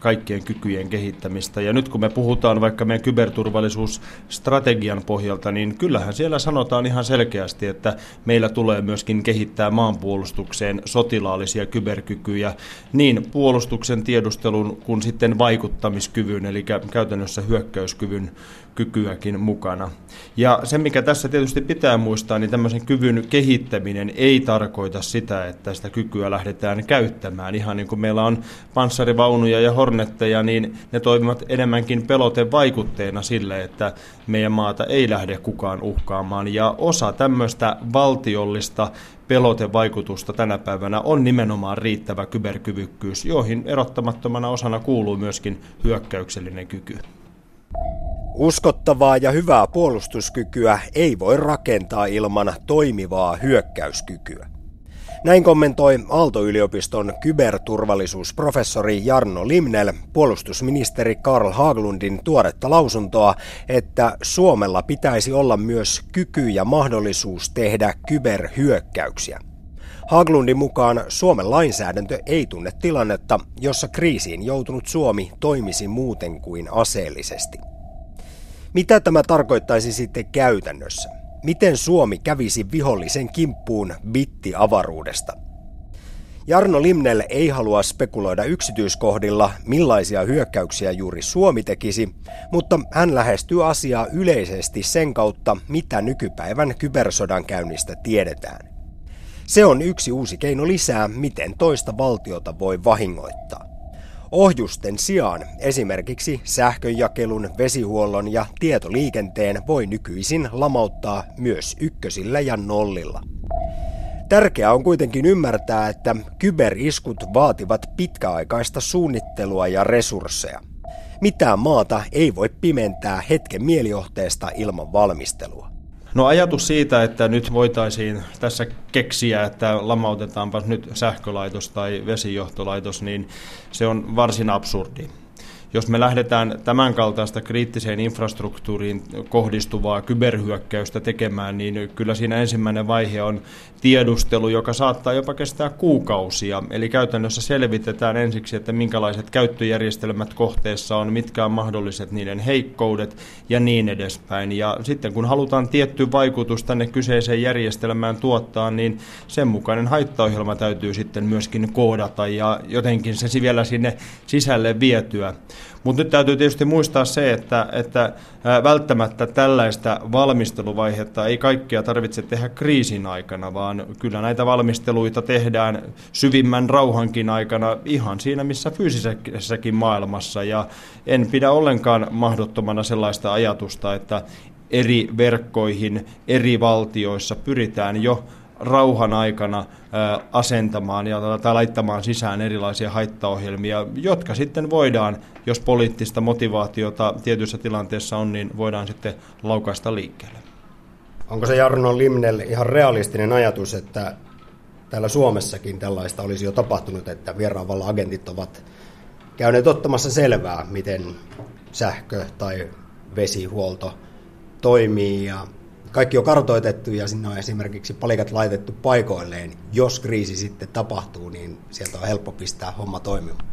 kaikkien kykyjen kehittämistä. Ja nyt kun me puhutaan vaikka meidän kyberturvallisuusstrategian pohjalta, niin kyllähän siellä sanotaan ihan selkeästi, että meillä tulee myöskin kehittää maanpuolustukseen sotilaallisia kyberkykyjä niin puolustuksen, tiedustelun kuin sitten vaikuttamiskyvyn, eli käytännössä hyökkäyskyvyn kykyäkin mukana. Ja se, mikä tässä tietysti pitää muistaa, niin tämmöisen kyvyn kehittäminen ei tarkoita sitä, että sitä kykyä lähdetään käyttämään. Ihan niin kuin meillä on panssarivaunuja ja hornetteja, niin ne toimivat enemmänkin pelotevaikutteena sille, että meidän maata ei lähde kukaan uhkaamaan. Ja osa tämmöistä valtiollista pelotevaikutusta tänä päivänä on nimenomaan riittävä kyberkyvykkyys, joihin erottamattomana osana kuuluu myöskin hyökkäyksellinen kyky. Uskottavaa ja hyvää puolustuskykyä ei voi rakentaa ilman toimivaa hyökkäyskykyä. Näin kommentoi Aalto-yliopiston kyberturvallisuusprofessori Jarno Limnéll puolustusministeri Carl Haglundin tuoretta lausuntoa, että Suomella pitäisi olla myös kyky ja mahdollisuus tehdä kyberhyökkäyksiä. Haglundin mukaan Suomen lainsäädäntö ei tunne tilannetta, jossa kriisiin joutunut Suomi toimisi muuten kuin aseellisesti. Mitä tämä tarkoittaisi sitten käytännössä? Miten Suomi kävisi vihollisen kimppuun bittiavaruudesta? Jarno Limnéll ei halua spekuloida yksityiskohdilla, millaisia hyökkäyksiä juuri Suomi tekisi, mutta hän lähestyy asiaa yleisesti sen kautta, mitä nykypäivän kybersodankäynnistä tiedetään. Se on yksi uusi keino lisää, miten toista valtiota voi vahingoittaa. Ohjusten sijaan esimerkiksi sähkönjakelun, vesihuollon ja tietoliikenteen voi nykyisin lamauttaa myös ykkösillä ja nollilla. Tärkeää on kuitenkin ymmärtää, että kyberiskut vaativat pitkäaikaista suunnittelua ja resursseja. Mitään maata ei voi pimentää hetken mielijohteesta ilman valmistelua. No ajatus siitä, että nyt voitaisiin tässä keksiä, että lamautetaanpas nyt sähkölaitos tai vesijohtolaitos, niin se on varsin absurdi. Jos me lähdetään tämän kaltaista kriittiseen infrastruktuuriin kohdistuvaa kyberhyökkäystä tekemään, niin kyllä siinä ensimmäinen vaihe on tiedustelu, joka saattaa jopa kestää kuukausia. Eli käytännössä selvitetään ensiksi, että minkälaiset käyttöjärjestelmät kohteessa on, mitkä on mahdolliset niiden heikkoudet ja niin edespäin. Ja sitten kun halutaan tietty vaikutus tänne kyseiseen järjestelmään tuottaa, niin sen mukainen haittaohjelma täytyy sitten myöskin koodata ja jotenkin se vielä sinne sisälle vietyä. Mutta nyt täytyy tietysti muistaa se, että, että välttämättä tällaista valmisteluvaihetta ei kaikkea tarvitse tehdä kriisin aikana, vaan kyllä näitä valmisteluita tehdään syvimmän rauhankin aikana ihan siinä missä fyysisessäkin maailmassa. Ja en pidä ollenkaan mahdottomana sellaista ajatusta, että eri verkkoihin eri valtioissa pyritään jo rauhan aikana asentamaan ja tai laittamaan sisään erilaisia haittaohjelmia, jotka sitten voidaan, jos poliittista motivaatiota tietyissä tilanteissa on, niin voidaan sitten laukaista liikkeelle. Onko se Jarno Limnéll ihan realistinen ajatus, että täällä Suomessakin tällaista olisi jo tapahtunut, että vieraan vallan agentit ovat käyneet ottamassa selvää, miten sähkö- tai vesihuolto toimii ja kaikki on kartoitettu ja sinne on esimerkiksi palikat laitettu paikoilleen. Jos kriisi sitten tapahtuu, niin sieltä on helppo pistää homma toimimaan.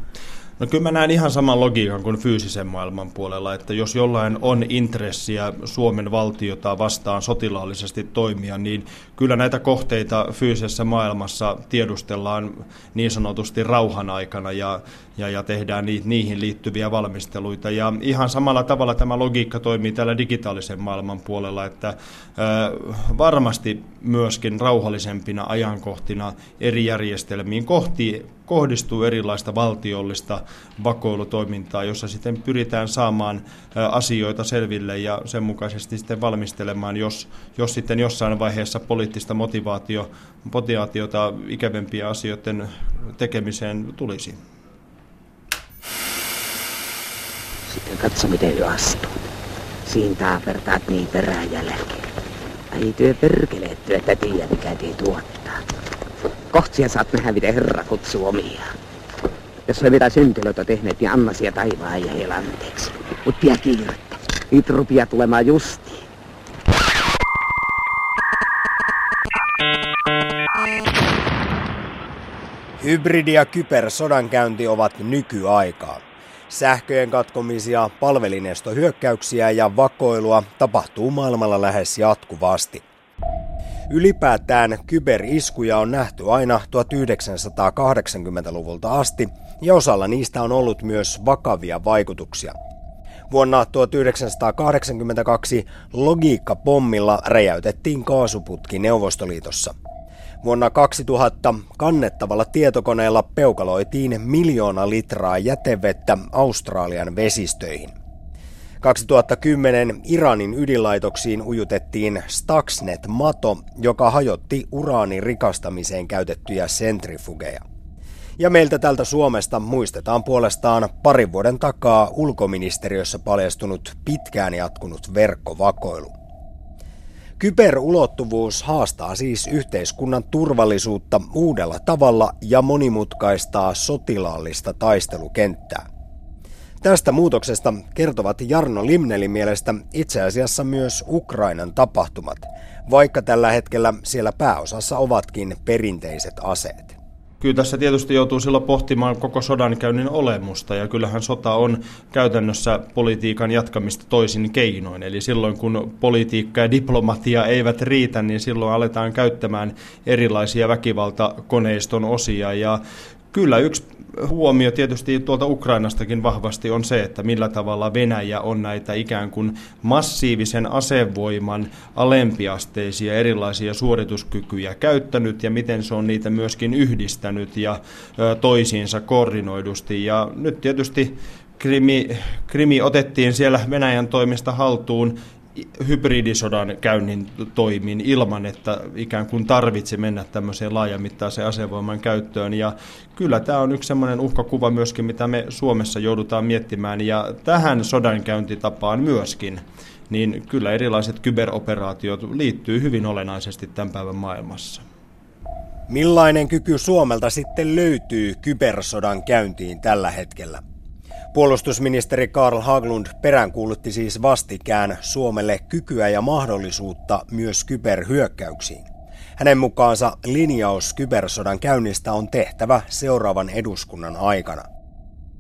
No kyllä mä näen ihan saman logiikan kuin fyysisen maailman puolella, että jos jollain on intressiä Suomen valtiota vastaan sotilaallisesti toimia, niin kyllä näitä kohteita fyysisessä maailmassa tiedustellaan niin sanotusti rauhan aikana ja, ja, ja tehdään ni, niihin liittyviä valmisteluita. Ja ihan samalla tavalla tämä logiikka toimii täällä digitaalisen maailman puolella, että ö, varmasti myöskin rauhallisempina ajankohtina eri järjestelmiin kohti kohdistuu erilaista valtiollista vakoilutoimintaa, jossa sitten pyritään saamaan asioita selville ja sen mukaisesti sitten valmistelemaan, jos, jos sitten jossain vaiheessa poliittista motivaatio, motivaatiota ikävempiä asioiden tekemiseen tulisi. Sitten katso, miten jo astuu. Siinä taapertaat niin perään jälkeen. Ai työ perkelee työ, että tiedä mikä tii tuottaa. Kohtia saat nähdä, miten Herra kutsuu omia. Jos on mitä syntelöitä tehneet, niin anna siellä taivaan ja heillä anteeksi. Mut pidä kiirettä. Niitä rupeaa tulemaan justiin. Hybridi- ja kybersodankäynti ovat nykyaikaa. Sähköjen katkomisia, palvelinestohyökkäyksiä ja vakoilua tapahtuu maailmalla lähes jatkuvasti. Ylipäätään kyberiskuja on nähty aina tuhatyhdeksänsataakahdeksankymmentäluvulta asti ja osalla niistä on ollut myös vakavia vaikutuksia. Vuonna tuhatyhdeksänsataakahdeksankymmentäkaksi logiikkapommilla räjäytettiin kaasuputki Neuvostoliitossa. Vuonna kaksituhatta kannettavalla tietokoneella peukaloitiin miljoona litraa jätevettä Australian vesistöihin. kaksituhattakymmenen Iranin ydinlaitoksiin ujutettiin Stuxnet-mato, joka hajotti uraanin rikastamiseen käytettyjä sentrifugeja. Ja meiltä tältä Suomesta muistetaan puolestaan parin vuoden takaa ulkoministeriössä paljastunut pitkään jatkunut verkkovakoilu. Kyberulottuvuus haastaa siis yhteiskunnan turvallisuutta uudella tavalla ja monimutkaistaa sotilaallista taistelukenttää. Tästä muutoksesta kertovat Jarno Limnellin mielestä itse asiassa myös Ukrainan tapahtumat, vaikka tällä hetkellä siellä pääosassa ovatkin perinteiset aseet. Kyllä tässä tietysti joutuu silloin pohtimaan koko sodankäynnin olemusta, ja kyllähän sota on käytännössä politiikan jatkamista toisin keinoin. Eli silloin kun politiikka ja diplomatia eivät riitä, niin silloin aletaan käyttämään erilaisia väkivaltakoneiston osia. Ja kyllä yksi huomio tietysti tuolta Ukrainastakin vahvasti on se, että millä tavalla Venäjä on näitä ikään kuin massiivisen asevoiman alempiasteisia erilaisia suorituskykyjä käyttänyt ja miten se on niitä myöskin yhdistänyt ja toisiinsa koordinoidusti. Ja nyt tietysti Krimi, Krimi otettiin siellä Venäjän toimesta haltuun hybridisodan käynnin toimin ilman, että ikään kuin tarvitsi mennä tämmöiseen laajamittaiseen asevoiman käyttöön. Ja kyllä tämä on yksi semmoinen uhkakuva myöskin, mitä me Suomessa joudutaan miettimään. Ja tähän sodankäyntitapaan myöskin, niin kyllä erilaiset kyberoperaatiot liittyy hyvin olennaisesti tämän päivän maailmassa. Millainen kyky Suomelta sitten löytyy kybersodan käyntiin tällä hetkellä? Puolustusministeri Carl Haglund peräänkuulutti siis vastikään Suomelle kykyä ja mahdollisuutta myös kyberhyökkäyksiin. Hänen mukaansa linjaus kybersodan käynnistä on tehtävä seuraavan eduskunnan aikana.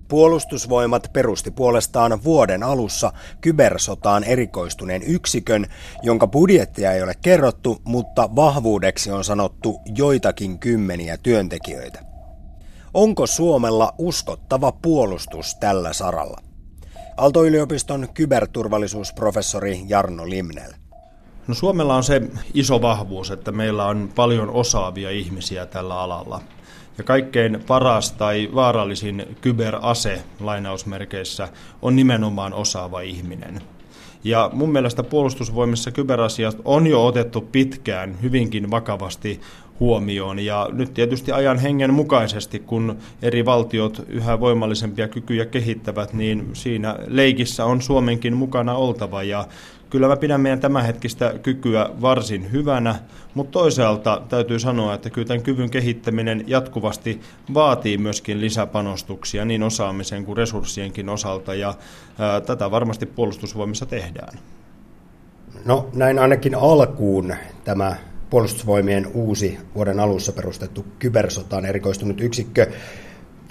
Puolustusvoimat perusti puolestaan vuoden alussa kybersotaan erikoistuneen yksikön, jonka budjettia ei ole kerrottu, mutta vahvuudeksi on sanottu joitakin kymmeniä työntekijöitä. Onko Suomella uskottava puolustus tällä saralla? Aalto-yliopiston kyberturvallisuusprofessori Jarno Limnéll. No Suomella on se iso vahvuus, että meillä on paljon osaavia ihmisiä tällä alalla. Ja kaikkein paras tai vaarallisin kyberase lainausmerkeissä on nimenomaan osaava ihminen. Ja mun mielestä puolustusvoimissa kyberasiat on jo otettu pitkään hyvinkin vakavasti huomioon. Ja nyt tietysti ajan hengen mukaisesti, kun eri valtiot yhä voimallisempia kykyjä kehittävät, niin siinä leikissä on Suomenkin mukana oltava. Ja kyllä mä pidän meidän tämänhetkistä kykyä varsin hyvänä, mutta toisaalta täytyy sanoa, että kyllä tämän kyvyn kehittäminen jatkuvasti vaatii myöskin lisäpanostuksia niin osaamisen kuin resurssienkin osalta, ja ää, tätä varmasti puolustusvoimissa tehdään. No näin ainakin alkuun tämä puolustusvoimien uusi vuoden alussa perustettu kybersotaan erikoistunut yksikkö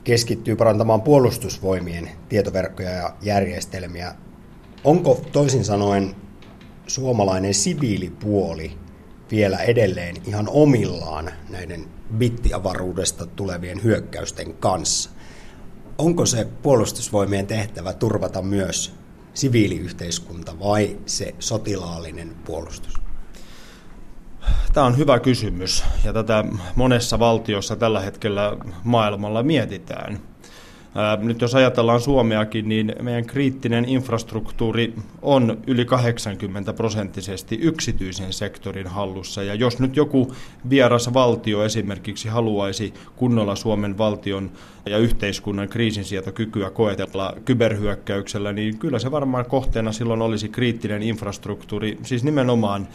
keskittyy parantamaan puolustusvoimien tietoverkkoja ja järjestelmiä. Onko toisin sanoen suomalainen siviilipuoli vielä edelleen ihan omillaan näiden bittiavaruudesta tulevien hyökkäysten kanssa? Onko se puolustusvoimien tehtävä turvata myös siviiliyhteiskunta vai se sotilaallinen puolustus? Tämä on hyvä kysymys ja tätä monessa valtiossa tällä hetkellä maailmalla mietitään. Nyt jos ajatellaan Suomeakin, niin meidän kriittinen infrastruktuuri on yli kahdeksankymmentä prosenttisesti yksityisen sektorin hallussa. Ja jos nyt joku vieras valtio esimerkiksi haluaisi kunnolla Suomen valtion ja yhteiskunnan kriisinsietokykyä koetella kyberhyökkäyksellä, niin kyllä se varmaan kohteena silloin olisi kriittinen infrastruktuuri, siis nimenomaan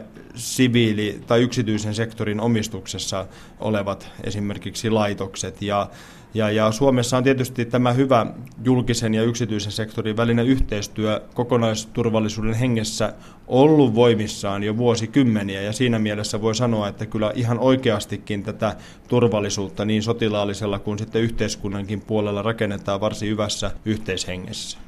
äh, siviili- tai yksityisen sektorin omistuksessa olevat esimerkiksi laitokset. Ja Ja, ja Suomessa on tietysti tämä hyvä julkisen ja yksityisen sektorin välinen yhteistyö kokonaisturvallisuuden hengessä ollut voimissaan jo vuosikymmeniä, ja siinä mielessä voi sanoa, että kyllä ihan oikeastikin tätä turvallisuutta niin sotilaallisella kuin sitten yhteiskunnankin puolella rakennetaan varsin hyvässä yhteishengessä.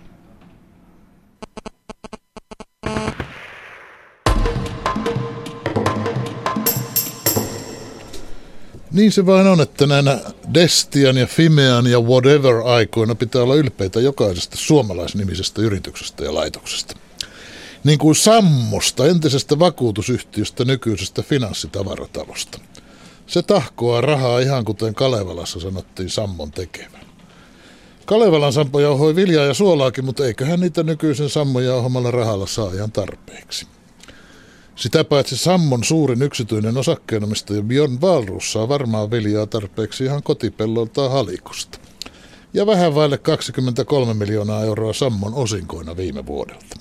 Niin se vain on, että näinä Destian ja Fimean ja whatever-aikoina pitää olla ylpeitä jokaisesta suomalaisnimisestä yrityksestä ja laitoksesta. Niin kuin Sammosta, entisestä vakuutusyhtiöstä, nykyisestä finanssitavaratalosta. Se tahkoaa rahaa ihan kuten Kalevalassa sanottiin Sammon tekevän. Kalevalan Sampo jauhoi viljaa ja suolaakin, mutta eiköhän niitä nykyisen Sammon jauhamalla rahalla saa ihan tarpeeksi. Sitä paitsi Sammon suurin yksityinen osakkeenomistaja Björn Wallroos saa varmaan viljaa tarpeeksi ihan kotipelloltaan Halikosta. Ja vähän vaille kaksikymmentäkolme miljoonaa euroa Sammon osinkoina viime vuodelta.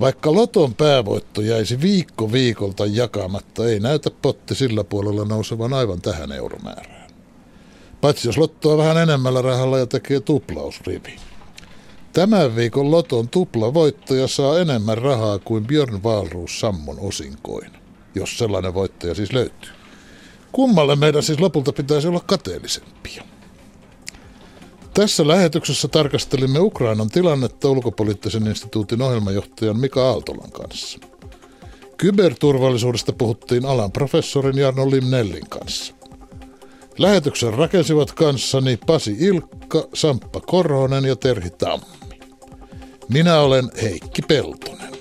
Vaikka loton päävoitto jäisi viikko viikolta jakamatta, ei näytä potti sillä puolella nousevan aivan tähän euromäärään. Paitsi jos lottoa vähän enemmällä rahalla ja tekee tuplausrivi. Tämän viikon loton tuplavoittaja saa enemmän rahaa kuin Björn Wallroos Sammon osinkoina, jos sellainen voittaja siis löytyy. Kummalle meidän siis lopulta pitäisi olla kateellisempia? Tässä lähetyksessä tarkastelimme Ukrainan tilannetta Ulkopoliittisen instituutin ohjelmajohtajan Mika Aaltolan kanssa. Kyberturvallisuudesta puhuttiin alan professorin Jarno Limnéllin kanssa. Lähetyksen rakensivat kanssani Pasi Ilkka, Samppa Korhonen ja Terhi Tamm. Minä olen Heikki Peltonen.